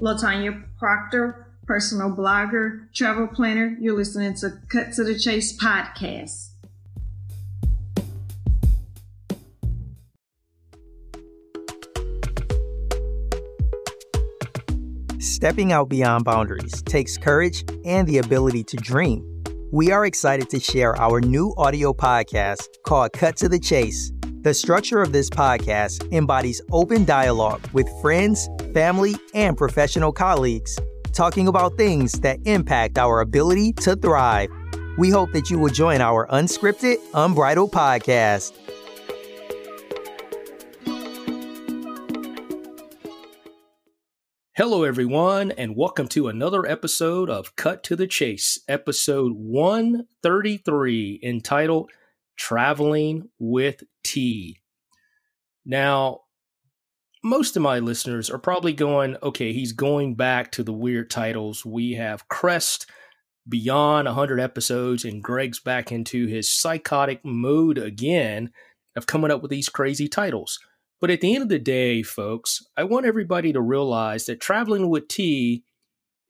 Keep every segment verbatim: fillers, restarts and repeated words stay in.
LaTanya Proctor, personal blogger, travel planner. You're listening to Cut to the Chase podcast. Stepping out beyond boundaries takes courage and the ability to dream. We are excited to share our new audio podcast called Cut to the Chase. The structure of this podcast embodies open dialogue with friends, family, and professional colleagues, talking about things that impact our ability to thrive. We hope that you will join our unscripted, unbridled podcast. Hello, everyone, and welcome to another episode of Cut to the Chase, episode one thirty-three, entitled Traveling with Tea. Now, most of my listeners are probably going, okay, he's going back to the weird titles. We have Crest beyond one hundred episodes, and Greg's back into his psychotic mode again of coming up with these crazy titles. But at the end of the day, folks, I want everybody to realize that Traveling with Tea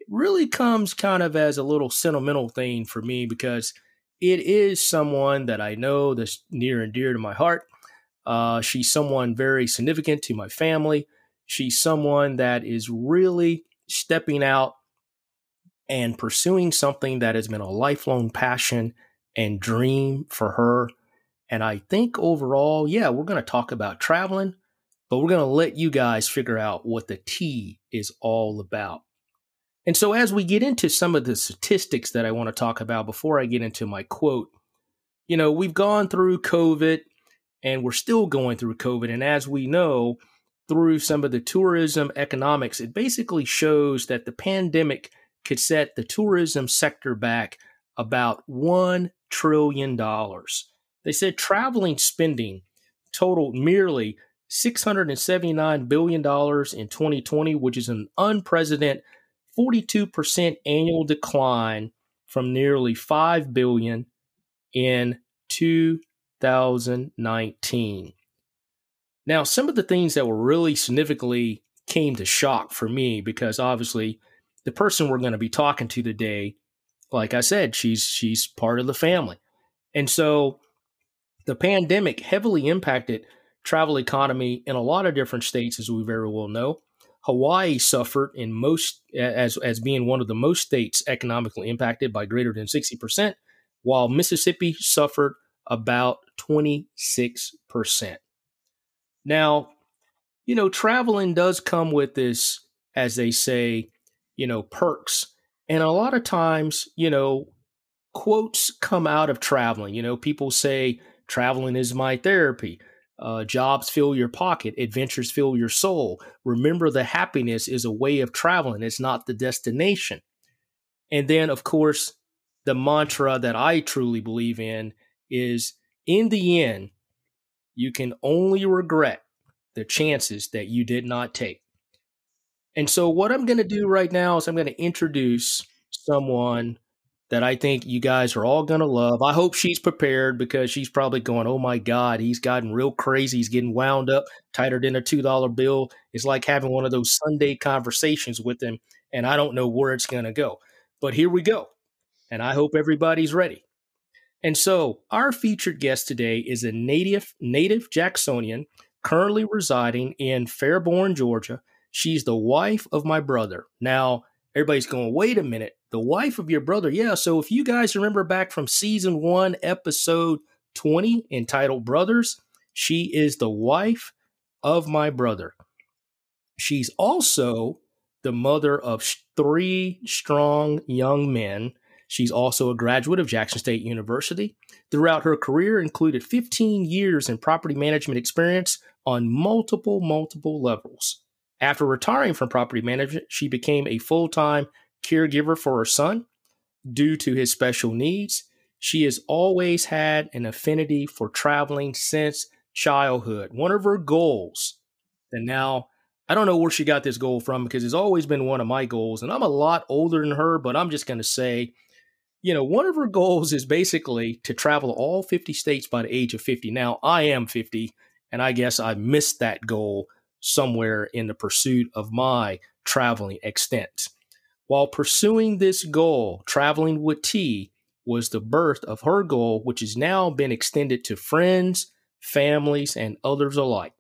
really comes kind of as a little sentimental thing for me, because it is someone that I know that's near and dear to my heart. Uh, she's someone very significant to my family. She's someone that is really stepping out and pursuing something that has been a lifelong passion and dream for her. And I think overall, yeah, we're going to talk about traveling, but we're going to let you guys figure out what the tea is all about. And so as we get into some of the statistics that I want to talk about before I get into my quote, you know, we've gone through COVID and we're still going through COVID. And as we know, through some of the tourism economics, it basically shows that the pandemic could set the tourism sector back about one trillion dollars. They said traveling spending totaled merely six hundred seventy-nine billion dollars in twenty twenty, which is an unprecedented forty-two percent annual decline from nearly five billion dollars in two thousand nineteen. Now, some of the things that were really significantly came to shock for me, because obviously the person we're going to be talking to today, like I said, she's she's part of the family. And so the pandemic heavily impacted travel economy in a lot of different states, as we very well know. Hawaii suffered in most as as being one of the most states economically impacted by greater than sixty percent, while Mississippi suffered about twenty-six percent. Now, you know, traveling does come with this, as they say, you know, perks. And a lot of times, you know, quotes come out of traveling. You know, people say, traveling is my therapy. Uh, jobs fill your pocket. Adventures fill your soul. Remember, the happiness is a way of traveling. It's not the destination. And then, of course, the mantra that I truly believe in is, in the end, you can only regret the chances that you did not take. And so what I'm going to do right now is I'm going to introduce someone that I think you guys are all going to love. I hope she's prepared, because she's probably going, oh my God, he's gotten real crazy. He's getting wound up, tighter than a two dollar bill. It's like having one of those Sunday conversations with him, and I don't know where it's going to go. But here we go, and I hope everybody's ready. And so our featured guest today is a native, native Jacksonian currently residing in Fairborn, Georgia. She's the wife of my brother. Now, everybody's going, wait a minute, the wife of your brother. Yeah, so if you guys remember back from season one, episode twenty, entitled Brothers, she is the wife of my brother. She's also the mother of three strong young men. She's also a graduate of Jackson State University. Throughout her career included fifteen years in property management experience on multiple, multiple levels. After retiring from property management, she became a full-time caregiver for her son due to his special needs. She has always had an affinity for traveling since childhood. One of her goals, and now I don't know where she got this goal from, because it's always been one of my goals, and I'm a lot older than her, but I'm just going to say, you know, one of her goals is basically to travel all fifty states by the age of fifty. Now, I am fifty, and I guess I missed that goal somewhere in the pursuit of my traveling extents. While pursuing this goal, Traveling with Tea was the birth of her goal, which has now been extended to friends, families, and others alike.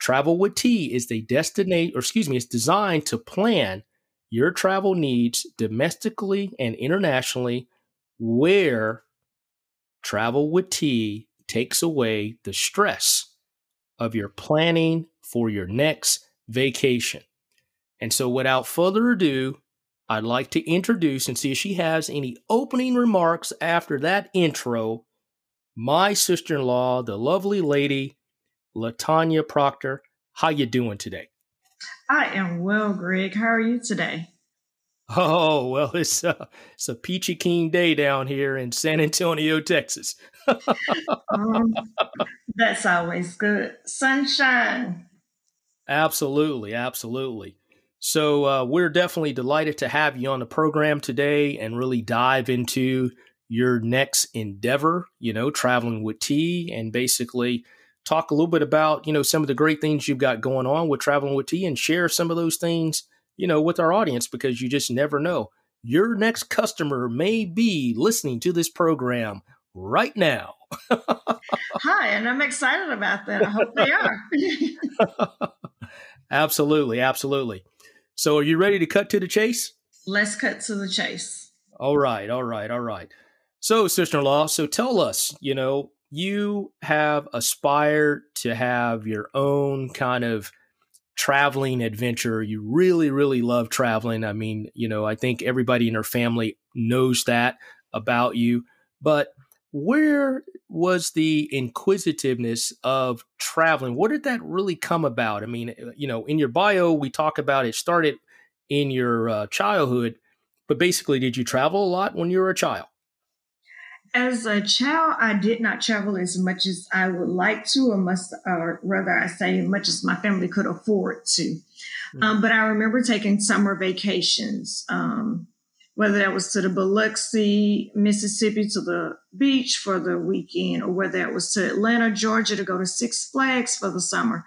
Travel with Tea is a destination, or excuse me, it's designed to plan your travel needs domestically and internationally, where Travel with Tea takes away the stress of your planning for your next vacation. And so without further ado, I'd like to introduce and see if she has any opening remarks after that intro, my sister-in-law, the lovely lady, LaTanya Proctor. How you doing today? I am well, Greg. How are you today? Oh, well, it's a, it's a peachy keen day down here in San Antonio, Texas. um, that's always good. Sunshine. Absolutely. Absolutely. So uh, we're definitely delighted to have you on the program today and really dive into your next endeavor, you know, Traveling with Tea, and basically talk a little bit about, you know, some of the great things you've got going on with Traveling with Tea and share some of those things, you know, with our audience, because you just never know. Your next customer may be listening to this program right now. Hi, and I'm excited about that. I hope they are. Absolutely. Absolutely. So are you ready to cut to the chase? Let's cut to the chase. All right. All right. All right. So, sister-in-law, so tell us, you know, you have aspired to have your own kind of traveling adventure. You really, really love traveling. I mean, you know, I think everybody in her family knows that about you, but where was the inquisitiveness of traveling? Where did that really come about? I mean, you know, in your bio, we talk about it started in your uh, childhood, but basically, did you travel a lot when you were a child? As a child, I did not travel as much as I would like to, or must, or rather I say much as my family could afford to. Mm-hmm. Um, but I remember taking summer vacations, um, whether that was to the Biloxi, Mississippi, to the beach for the weekend, or whether it was to Atlanta, Georgia, to go to Six Flags for the summer.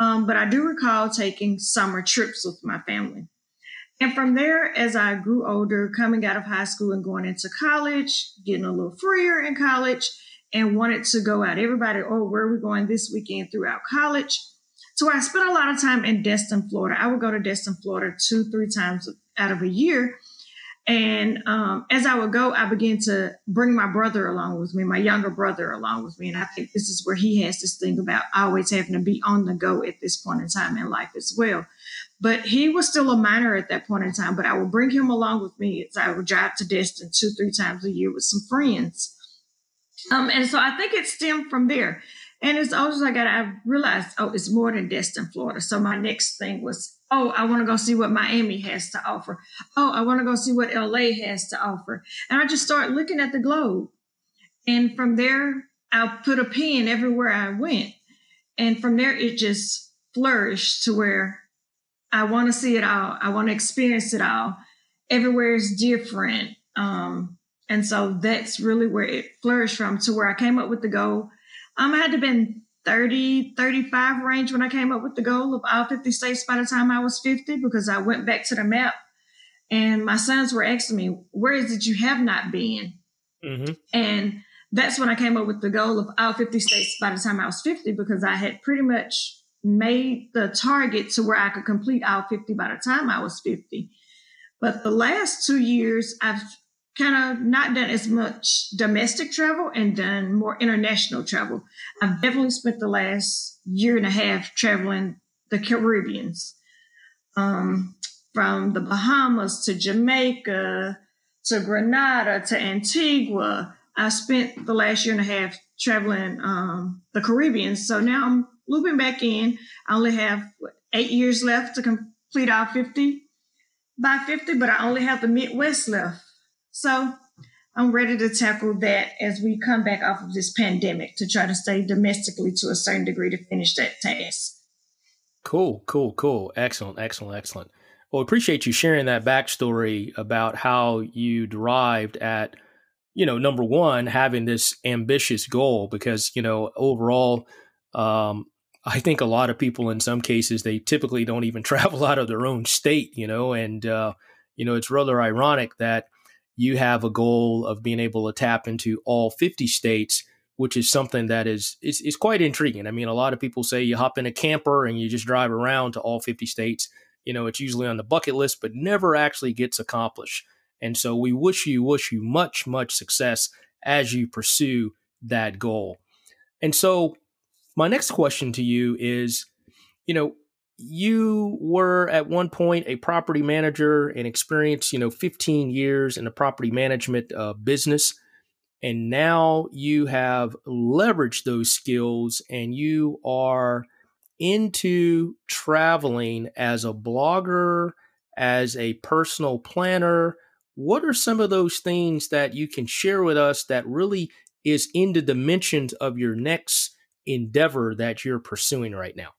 Um, but I do recall taking summer trips with my family. And from there, as I grew older, coming out of high school and going into college, getting a little freer in college, and wanted to go out. Everybody, oh, where are we going this weekend throughout college? So I spent a lot of time in Destin, Florida. I would go to Destin, Florida two, three times out of a year. And um, as I would go, I began to bring my brother along with me, my younger brother along with me. And I think this is where he has this thing about always having to be on the go at this point in time in life as well. But he was still a minor at that point in time, but I would bring him along with me as I would drive to Destin two, three times a year with some friends. Um, and so I think it stemmed from there. And as old as I got, I realized, oh, it's more than Destin, Florida. So my next thing was, oh, I want to go see what Miami has to offer. Oh, I want to go see what L A has to offer. And I just started looking at the globe. And from there, I put a pin everywhere I went. And from there, it just flourished to where I want to see it all. I want to experience it all. Everywhere is different. Um, and so that's really where it flourished from, to where I came up with the goal. Um, I had to have been thirty, thirty-five range when I came up with the goal of all fifty states by the time I was fifty, because I went back to the map and my sons were asking me, where is it you have not been? Mm-hmm. And that's when I came up with the goal of all fifty states by the time I was fifty, because I had pretty much made the target to where I could complete all fifty by the time I was fifty. But the last two years, I've kind of not done as much domestic travel and done more international travel. I've definitely spent the last year and a half traveling the Caribbeans, um, from the Bahamas to Jamaica to Grenada to Antigua. I spent the last year and a half traveling um, the Caribbean. So now I'm looping back in. I only have what, eight years left to complete all fifty by fifty, but I only have the Midwest left. So I'm ready to tackle that as we come back off of this pandemic, to try to stay domestically to a certain degree to finish that task. Cool, cool, cool. Excellent, excellent, excellent. Well, appreciate you sharing that backstory about how you derived at, you know, number one, having this ambitious goal, because, you know, overall, um, I think a lot of people in some cases, they typically don't even travel out of their own state, you know, and, uh, you know, it's rather ironic that you have a goal of being able to tap into all fifty states, which is something that is, is, is quite intriguing. I mean, a lot of people say you hop in a camper and you just drive around to all fifty states. You know, it's usually on the bucket list, but never actually gets accomplished. And so we wish you, wish you much, much success as you pursue that goal. And so my next question to you is, you know, you were at one point a property manager and experienced, you know, fifteen years in the property management uh, business. And now you have leveraged those skills and you are into traveling as a blogger, as a personal planner. What are some of those things that you can share with us that really is in the dimensions of your next endeavor that you're pursuing right now?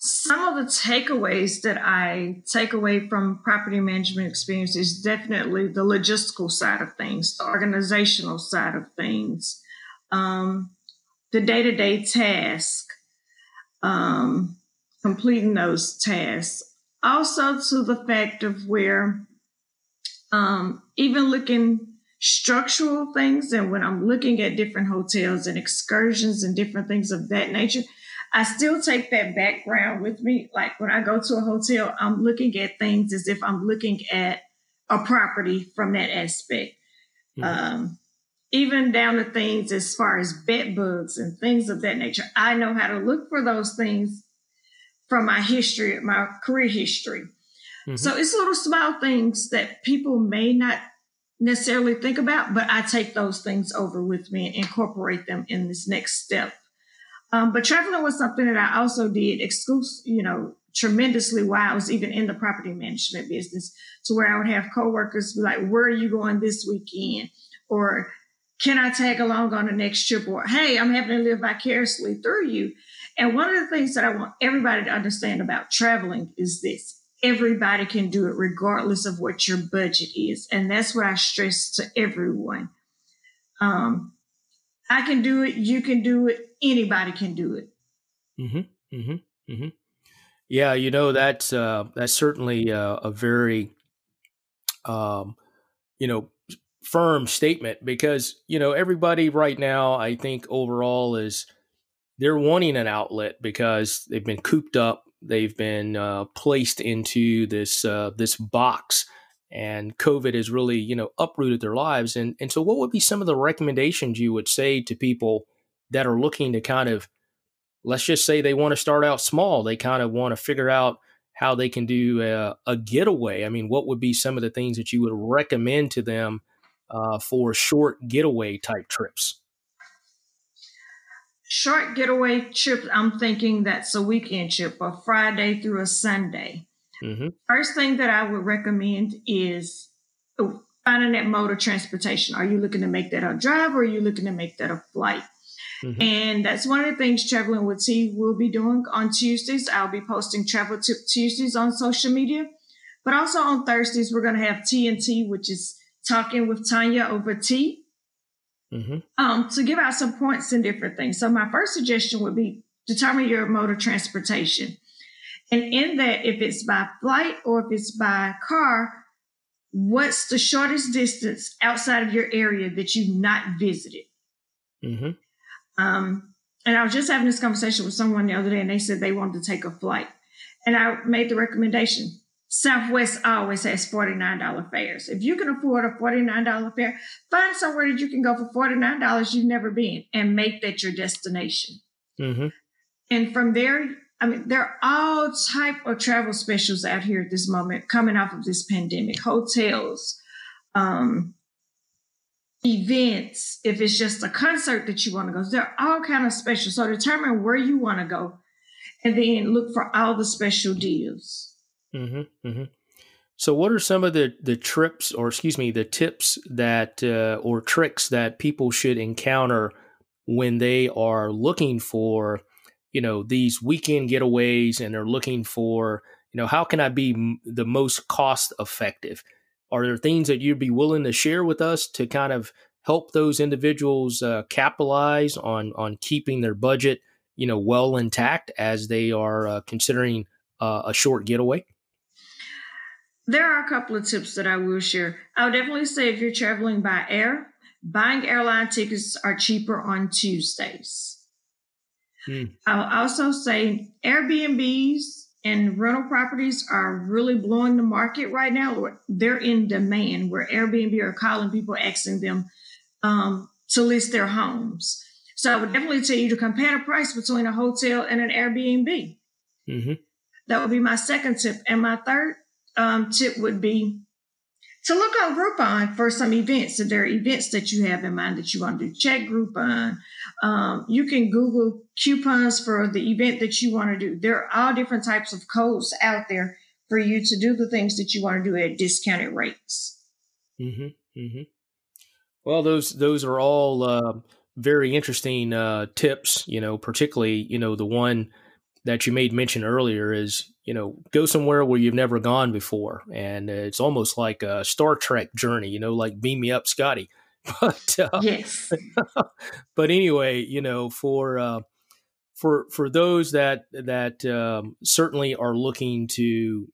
Some of the takeaways that I take away from property management experience is definitely the logistical side of things, the organizational side of things, um, the day-to-day task, um, completing those tasks. Also to the fact of where um, even looking structural things, and when I'm looking at different hotels and excursions and different things of that nature, I still take that background with me. Like when I go to a hotel, I'm looking at things as if I'm looking at a property from that aspect. Mm-hmm. Um, even down to things as far as bed bugs and things of that nature. I know how to look for those things from my history, my career history. Mm-hmm. So it's little small things that people may not necessarily think about, but I take those things over with me and incorporate them in this next step. Um, but traveling was something that I also did exclus- you know, tremendously while I was even in the property management business, to where I would have coworkers be like, where are you going this weekend? Or can I tag along on the next trip? Or, hey, I'm having to live vicariously through you. And one of the things that I want everybody to understand about traveling is this. Everybody can do it regardless of what your budget is. And that's what I stress to everyone. Um, I can do it. You can do it. Anybody can do it. Mm-hmm. Mm-hmm. Mm-hmm. Yeah. You know, that's, uh, that's certainly a, a very, um, you know, firm statement, because, you know, everybody right now, I think overall is they're wanting an outlet because they've been cooped up. They've been uh, placed into this uh, this box, and COVID has really, you know, uprooted their lives. And and so, what would be some of the recommendations you would say to people that are looking to kind of, let's just say they want to start out small. They kind of want to figure out how they can do a, a getaway. I mean, what would be some of the things that you would recommend to them uh, for short getaway type trips? Short getaway trip, I'm thinking that's a weekend trip, a Friday through a Sunday. Mm-hmm. First thing that I would recommend is finding that mode of transportation. Are you looking to make that a drive, or are you looking to make that a flight? Mm-hmm. And that's one of the things Traveling with Tea will be doing on Tuesdays. I'll be posting Travel Tip Tuesdays on social media. But also on Thursdays, we're going to have T N T, which is Talking with Tanya over Tea. Mm-hmm. Um, to give out some points and different things. So my first suggestion would be determine your mode of transportation. And in that, if it's by flight or if it's by car, what's the shortest distance outside of your area that you've not visited? Mm-hmm. Um, and I was just having this conversation with someone the other day, and they said they wanted to take a flight. And I made the recommendation. Southwest always has forty-nine dollars fares. If you can afford a forty-nine dollars fare, find somewhere that you can go for forty-nine dollars you've never been and make that your destination. Mm-hmm. And from there, I mean, there are all type of travel specials out here at this moment coming off of this pandemic. Hotels, um, events, if it's just a concert that you want to go to, there are all kind of specials. So determine where you want to go and then look for all the special deals. Mm-hmm, mm-hmm. So what are some of the, the trips or excuse me, the tips that uh, or tricks that people should encounter when they are looking for, you know, these weekend getaways, and they're looking for, you know, how can I be m- the most cost effective? Are there things that you'd be willing to share with us to kind of help those individuals uh, capitalize on on keeping their budget, you know, well intact as they are uh, considering uh, a short getaway? There are a couple of tips that I will share. I would definitely say if you're traveling by air, buying airline tickets are cheaper on Tuesdays. Hmm. I'll also say Airbnbs and rental properties are really blowing the market right now. They're in demand where Airbnb are calling people, asking them um, to list their homes. So I would definitely tell you to compare the price between a hotel and an Airbnb. Mm-hmm. That would be my second tip. And my third um, tip would be to look on Groupon for some events. If there are events that you have in mind that you want to do, check Groupon. Um, you can Google coupons for the event that you want to do. There are all different types of codes out there for you to do the things that you want to do at discounted rates. Mm-hmm. Mm-hmm. Well, those those are all uh, very interesting uh, tips. You know, particularly you know the one that you made mention earlier is, you know, go somewhere where you've never gone before. And it's almost like a Star Trek journey, you know, like beam me up, Scotty. But, uh, yes. But anyway, you know, for, uh, for, for those that, that um, certainly are looking to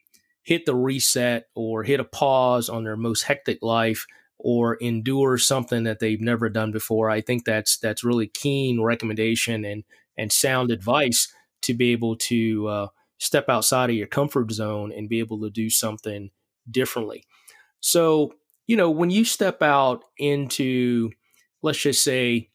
hit the reset or hit a pause on their most hectic life or endure something that they've never done before, I think that's, that's really keen recommendation and, and sound advice to be able to uh, step outside of your comfort zone and be able to do something differently. So, you know, when you step out into, let's just say,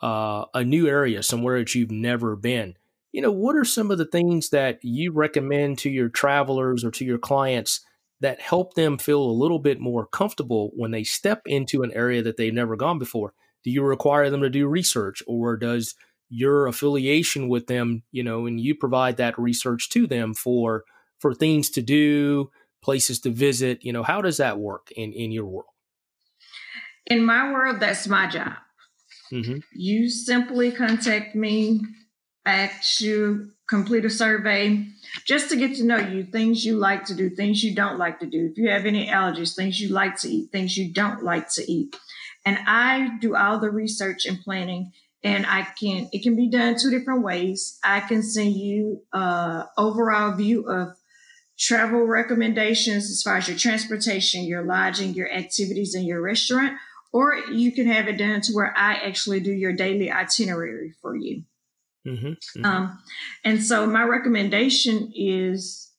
uh, a new area, somewhere that you've never been, you know, what are some of the things that you recommend to your travelers or to your clients that help them feel a little bit more comfortable when they step into an area that they've never gone before? Do you require them to do research, or does your affiliation with them, you know, and you provide that research to them for, for things to do, places to visit? You know, how does that work in, in your world? In my world, that's my job. Mm-hmm. You simply contact me, ask you, complete a survey just to get to know you, things you like to do, things you don't like to do. If you have any allergies, things you like to eat, things you don't like to eat. And I do all the research and planning. And I can, it can be done two different ways. I can send you an overall view of travel recommendations as far as your transportation, your lodging, your activities, and your restaurant. Or you can have it done to where I actually do your daily itinerary for you. Mm-hmm, mm-hmm. Um, and so my recommendation is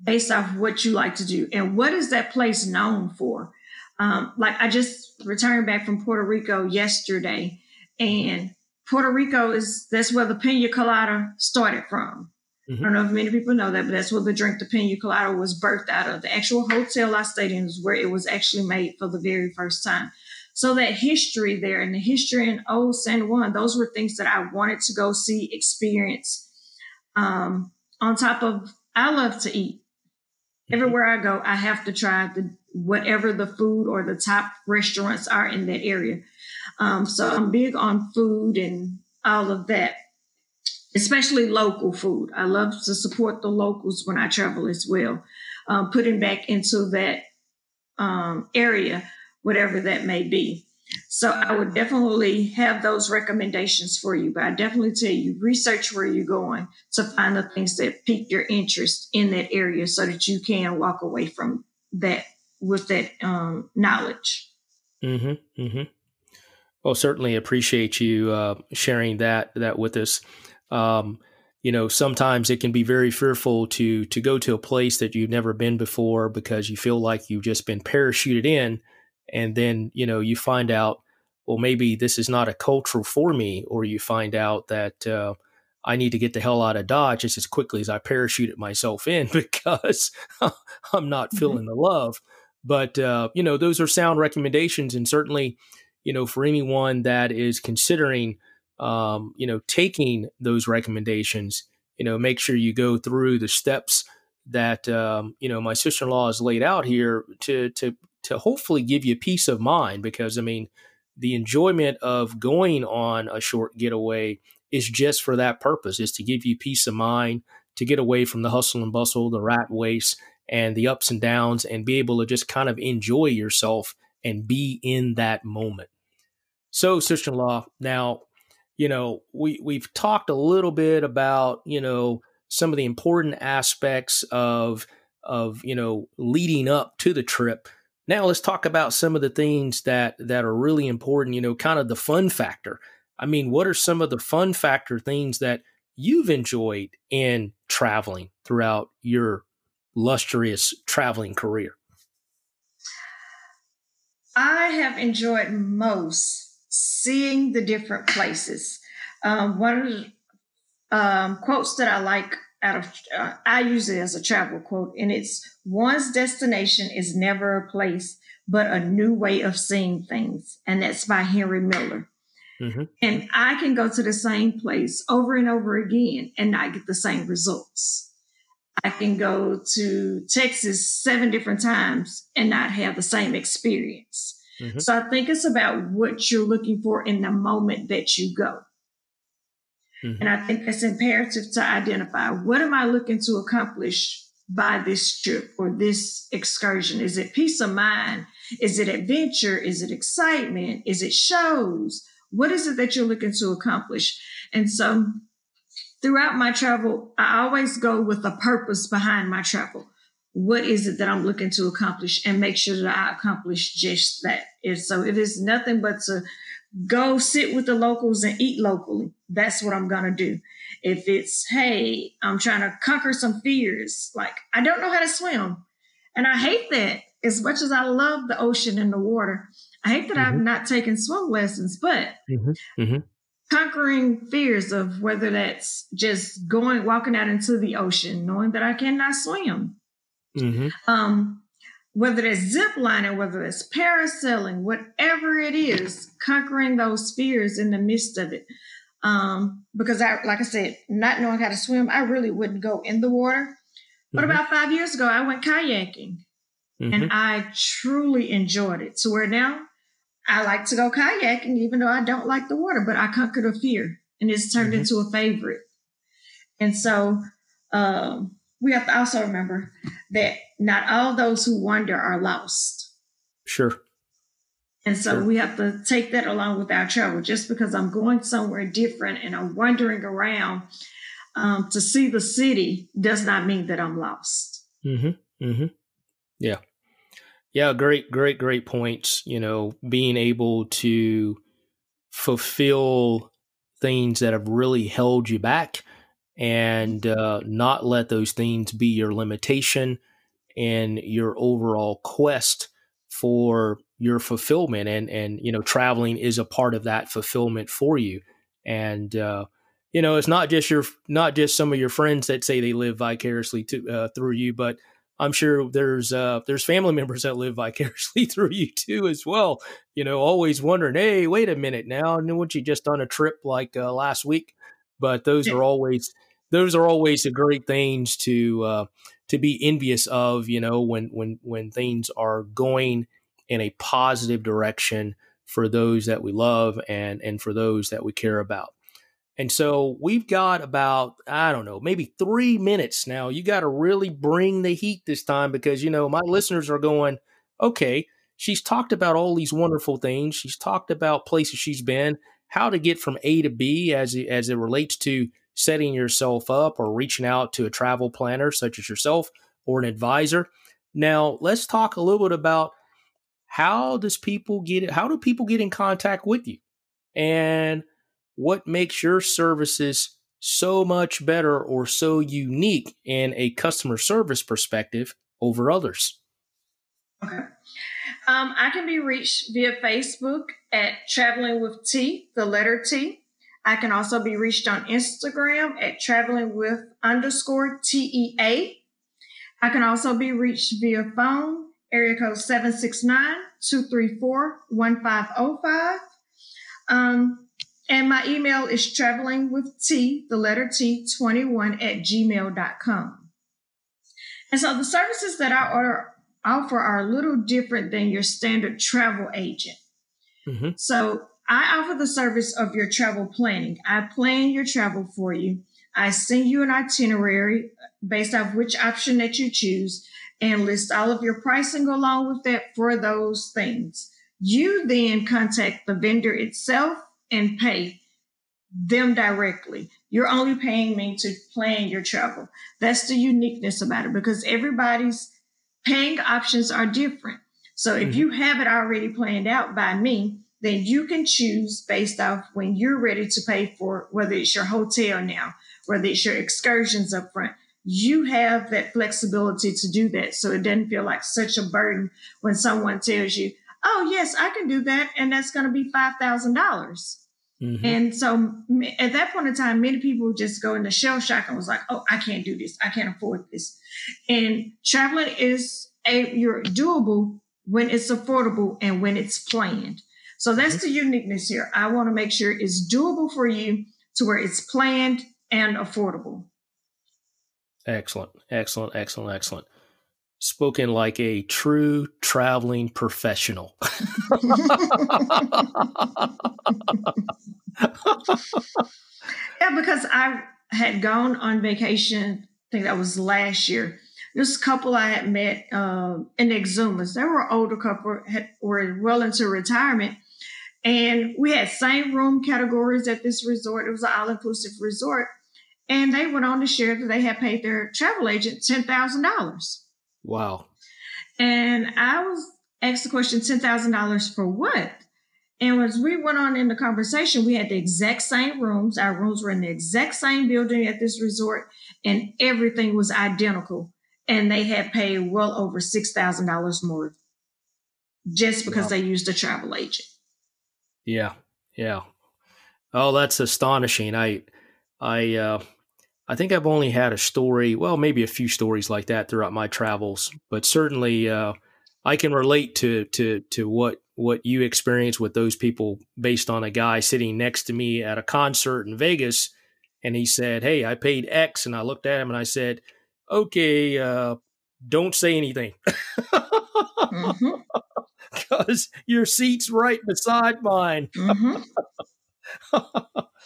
based off what you like to do and what is that place known for. Um, like I just returned back from Puerto Rico yesterday. And Puerto Rico is, that's where the pina colada started from. Mm-hmm. I don't know if many people know that, but that's where the drink, the pina colada, was birthed out of. The actual hotel I stayed in is where it was actually made for the very first time. So that history there and the history in Old San Juan, those were things that I wanted to go see, experience. Um, on top of, I love to eat. Mm-hmm. Everywhere I go, I have to try the, whatever the food or the top restaurants are in that area. Um, so I'm big on food and all of that, especially local food. I love to support the locals when I travel as well, um, putting back into that um, area, whatever that may be. So I would definitely have those recommendations for you, but I definitely tell you, research where you're going to find the things that pique your interest in that area so that you can walk away from that with that um, knowledge. Mm-hmm, mm-hmm. Well, certainly appreciate you uh, sharing that that with us. Um, you know, sometimes it can be very fearful to to go to a place that you've never been before because you feel like you've just been parachuted in, and then you know you find out, well, maybe this is not a culture for me, or you find out that uh, I need to get the hell out of Dodge just as quickly as I parachuted myself in because I'm not feeling the love. But uh, you know, those are sound recommendations, and certainly, you know, for anyone that is considering, um, you know, taking those recommendations, you know, make sure you go through the steps that, um, you know, my sister-in-law has laid out here to, to, to hopefully give you peace of mind. Because, I mean, the enjoyment of going on a short getaway is just for that purpose, is to give you peace of mind, to get away from the hustle and bustle, the rat race, and the ups and downs, and be able to just kind of enjoy yourself and be in that moment. So, sister-in-law, now, you know, we, we've talked a little bit about, you know, some of the important aspects of, of, you know, leading up to the trip. Now let's talk about some of the things that, that are really important, you know, kind of the fun factor. I mean, what are some of the fun factor things that you've enjoyed in traveling throughout your lustrous traveling career? I have enjoyed most seeing the different places. Um, one of the um, quotes that I like out of, uh, I use it as a travel quote, and it's, one's destination is never a place, but a new way of seeing things. And that's by Henry Miller. Mm-hmm. And I can go to the same place over and over again and not get the same results. I can go to Texas seven different times and not have the same experience. Mm-hmm. So I think it's about what you're looking for in the moment that you go. Mm-hmm. And I think it's imperative to identify, what am I looking to accomplish by this trip or this excursion? Is it peace of mind? Is it adventure? Is it excitement? Is it shows? What is it that you're looking to accomplish? And so throughout my travel, I always go with the purpose behind my travel. What is it that I'm looking to accomplish, and make sure that I accomplish just that. And so if it's nothing but to go sit with the locals and eat locally, that's what I'm going to do. If it's, hey, I'm trying to conquer some fears, like I don't know how to swim. And I hate that. As much as I love the ocean and the water, I hate that mm-hmm. I've not taken swim lessons, but mm-hmm. Mm-hmm. conquering fears of whether that's just going, walking out into the ocean, knowing that I cannot swim, mm-hmm. um, whether that's zip lining, whether that's parasailing, whatever it is, conquering those fears in the midst of it. Um, because I, like I said, not knowing how to swim, I really wouldn't go in the water. But mm-hmm. about five years ago, I went kayaking mm-hmm. and I truly enjoyed it to where now I like to go kayaking, even though I don't like the water, but I conquered a fear and it's turned mm-hmm. into a favorite. And so um, we have to also remember that not all those who wander are lost. Sure. And so sure. we have to take that along with our travel. Just because I'm going somewhere different and I'm wandering around um, to see the city does not mean that I'm lost. Mm-hmm. Mm-hmm. Yeah. Yeah, great, great, great points. You know, being able to fulfill things that have really held you back and uh, not let those things be your limitation in your overall quest for your fulfillment. And, and you know, traveling is a part of that fulfillment for you. And, uh, you know, it's not just your not just some of your friends that say they live vicariously to, uh, through you, but I'm sure there's uh, there's family members that live vicariously through you too as well. You know, always wondering, hey, wait a minute now, weren't you just on a trip like uh, last week? But those are always those are always the great things to uh, to be envious of. You know, when when when things are going in a positive direction for those that we love and and for those that we care about. And so we've got about, I don't know, maybe three minutes now. You got to really bring the heat this time because, you know, my listeners are going, okay, she's talked about all these wonderful things. She's talked about places she's been, how to get from A to B as it, as it relates to setting yourself up or reaching out to a travel planner such as yourself or an advisor. Now, let's talk a little bit about how does people get, how do people get in contact with you? And what makes your services so much better or so unique in a customer service perspective over others? Okay. Um, I can be reached via Facebook at Traveling with T, the letter T. I can also be reached on Instagram at Traveling with underscore T E A. I can also be reached via phone, area code seven six nine, two three four, one five zero five. Um, And my email is travelingwitht, the letter T, twenty-one at gmail dot com. And so the services that I order, offer are a little different than your standard travel agent. Mm-hmm. So I offer the service of your travel planning. I plan your travel for you. I send you an itinerary based off which option that you choose and list all of your pricing along with that for those things. You then contact the vendor itself and pay them directly. You're only paying me to plan your travel. That's the uniqueness about it, because everybody's paying options are different. So if mm-hmm. you have it already planned out by me, then you can choose based off when you're ready to pay for, whether it's your hotel now, whether it's your excursions up front. You have that flexibility to do that. So it doesn't feel like such a burden when someone tells you, oh, yes, I can do that, and that's going to be five thousand dollars. Mm-hmm. And so at that point in time, many people just go into shell shock and was like, oh, I can't do this. I can't afford this. And traveling is a, you're doable when it's affordable and when it's planned. So that's mm-hmm. the uniqueness here. I want to make sure it's doable for you to where it's planned and affordable. Excellent, excellent, excellent, excellent. Spoken like a true traveling professional. Yeah, because I had gone on vacation, I think that was last year. This couple I had met uh, in Exumas, they were an older couple, had, were well into retirement. And we had same room categories at this resort. It was an all-inclusive resort. And they went on to share that they had paid their travel agent ten thousand dollars. Wow. And I was asked the question, ten thousand dollars for what? And as we went on in the conversation, we had the exact same rooms. Our rooms were in the exact same building at this resort, and everything was identical. And they had paid well over six thousand dollars more just because wow. they used a travel agent. Yeah. Yeah. Oh, that's astonishing. I, I, uh, I think I've only had a story, well, maybe a few stories like that throughout my travels, but certainly uh, I can relate to to to what what you experienced with those people based on a guy sitting next to me at a concert in Vegas, and he said, hey, I paid X, and I looked at him and I said, okay, uh, don't say anything. Mm-hmm. Because your seat's right beside mine. Mm-hmm.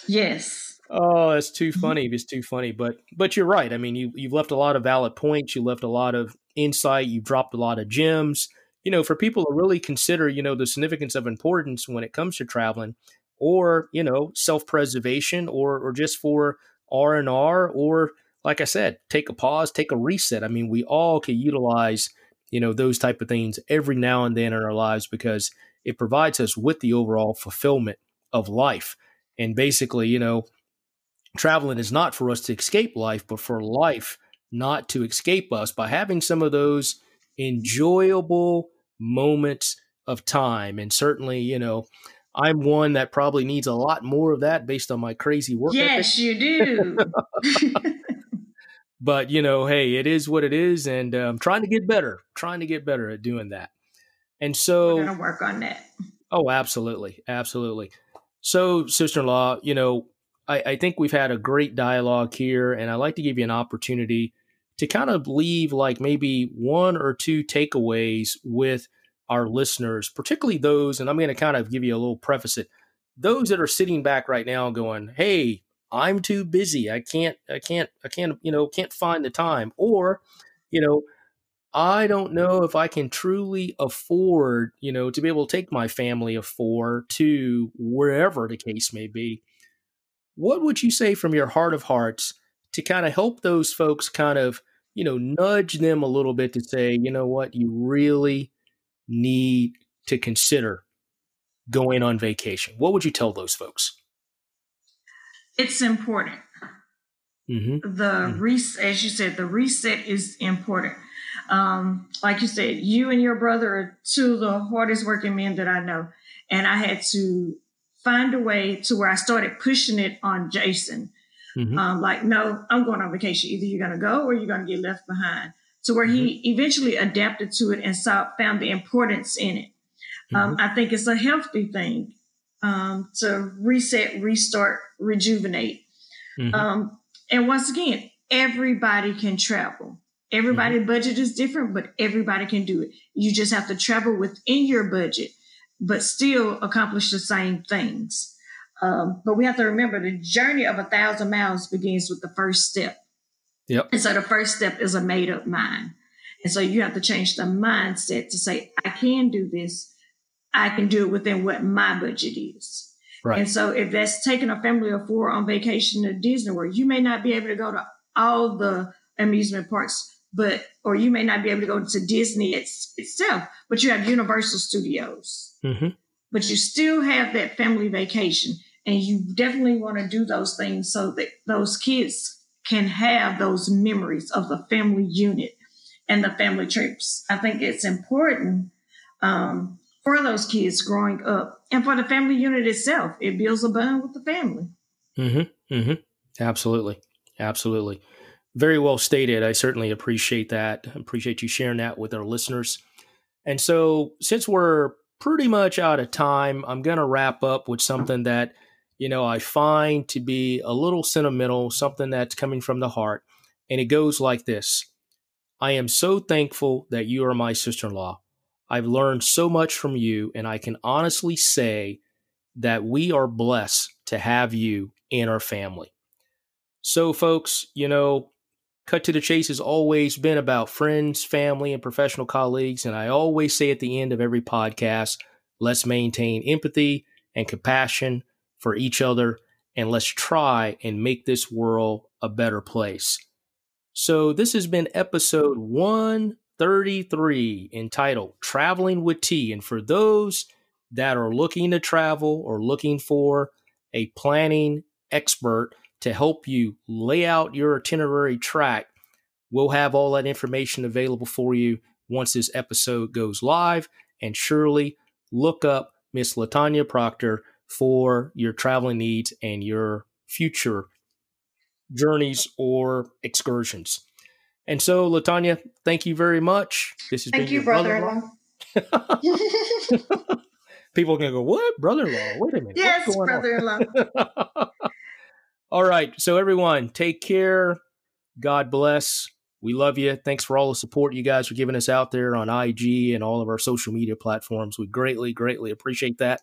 Yes. Oh, that's too funny. It's too funny. But but you're right. I mean, you, you've left a lot of valid points. You left a lot of insight. You've dropped a lot of gems. You know, for people to really consider, you know, the significance of importance when it comes to traveling or, you know, self-preservation or or just for R and R or, like I said, take a pause, take a reset. I mean, we all can utilize, you know, those type of things every now and then in our lives because it provides us with the overall fulfillment of life. And basically, you know, traveling is not for us to escape life, but for life not to escape us by having some of those enjoyable moments of time. And certainly, you know, I'm one that probably needs a lot more of that based on my crazy work. Yes, you do. But, you know, hey, it is what it is. And I'm um, trying to get better, trying to get better at doing that. And so we're going to work on that. Oh, absolutely. Absolutely. So, sister-in-law, you know, I, I think we've had a great dialogue here, and I'd like to give you an opportunity to kind of leave like maybe one or two takeaways with our listeners, particularly those, and I'm going to kind of give you a little preface it, those that are sitting back right now going, hey, I'm too busy. I can't, I can't, I can't, you know, can't find the time, or, you know, I don't know if I can truly afford, you know, to be able to take my family of four to wherever the case may be. What would you say from your heart of hearts to kind of help those folks kind of, you know, nudge them a little bit to say, you know what, you really need to consider going on vacation? What would you tell those folks? It's important. Mm-hmm. The mm-hmm. reset, as you said, the reset is important. Um, like you said, you and your brother are two of the hardest working men that I know. And I had to find a way to where I started pushing it on Jason. Mm-hmm. Um, like, no, I'm going on vacation. Either you're going to go or you're going to get left behind. So where mm-hmm. he eventually adapted to it and saw, found the importance in it. Mm-hmm. Um, I think it's a healthy thing um, to reset, restart, rejuvenate. Mm-hmm. Um, and once again, everybody can travel. Everybody's mm-hmm. budget is different, but everybody can do it. You just have to travel within your budget, but still accomplish the same things. Um, but we have to remember the journey of a thousand miles begins with the first step. Yep. And so the first step is a made up mind. And so you have to change the mindset to say, I can do this. I can do it within what my budget is. Right. And so if that's taking a family of four on vacation to Disney World, you may not be able to go to all the amusement parks, but, or you may not be able to go to Disney it's, itself, but you have Universal Studios, mm-hmm. but you still have that family vacation. And you definitely want to do those things so that those kids can have those memories of the family unit and the family trips. I think it's important um, for those kids growing up and for the family unit itself. It builds a bond with the family. Mm-hmm. Mm-hmm. Absolutely. Absolutely. Very well stated. I certainly appreciate that. I appreciate you sharing that with our listeners. And so since we're pretty much out of time, I'm going to wrap up with something that, you know, I find to be a little sentimental, something that's coming from the heart. And it goes like this. I am so thankful that you are my sister-in-law. I've learned so much from you, and I can honestly say that we are blessed to have you in our family. So, folks, you know, Cut to the Chase has always been about friends, family, and professional colleagues. And I always say at the end of every podcast, let's maintain empathy and compassion for each other, and let's try and make this world a better place. So this has been episode one thirty-three, entitled Traveling with Tea. And for those that are looking to travel or looking for a planning expert to help you lay out your itinerary track, we'll have all that information available for you once this episode goes live. And surely look up Miss LaTanya Proctor for your traveling needs and your future journeys or excursions. And so, LaTanya, thank you very much. This has thank been you, brother-in-law. brother-in-law. People are going to go, what? Brother-in-law? Wait a minute. Yes, brother-in-law. All right. So, everyone, take care. God bless. We love you. Thanks for all the support you guys are giving us out there on I G and all of our social media platforms. We greatly, greatly appreciate that.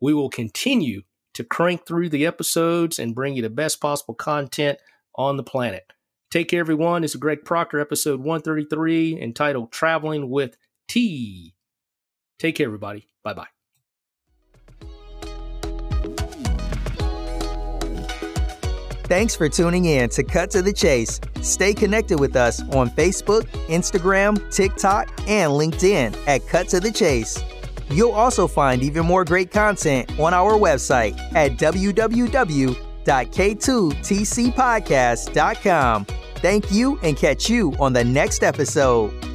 We will continue to crank through the episodes and bring you the best possible content on the planet. Take care, everyone. This is Greg Proctor, episode one thirty-three, entitled Traveling with Tea. Take care, everybody. Bye-bye. Thanks for tuning in to Cut to the Chase. Stay connected with us on Facebook, Instagram, TikTok, and LinkedIn at Cut to the Chase. You'll also find even more great content on our website at w w w dot k two t c podcast dot com. Thank you, and catch you on the next episode.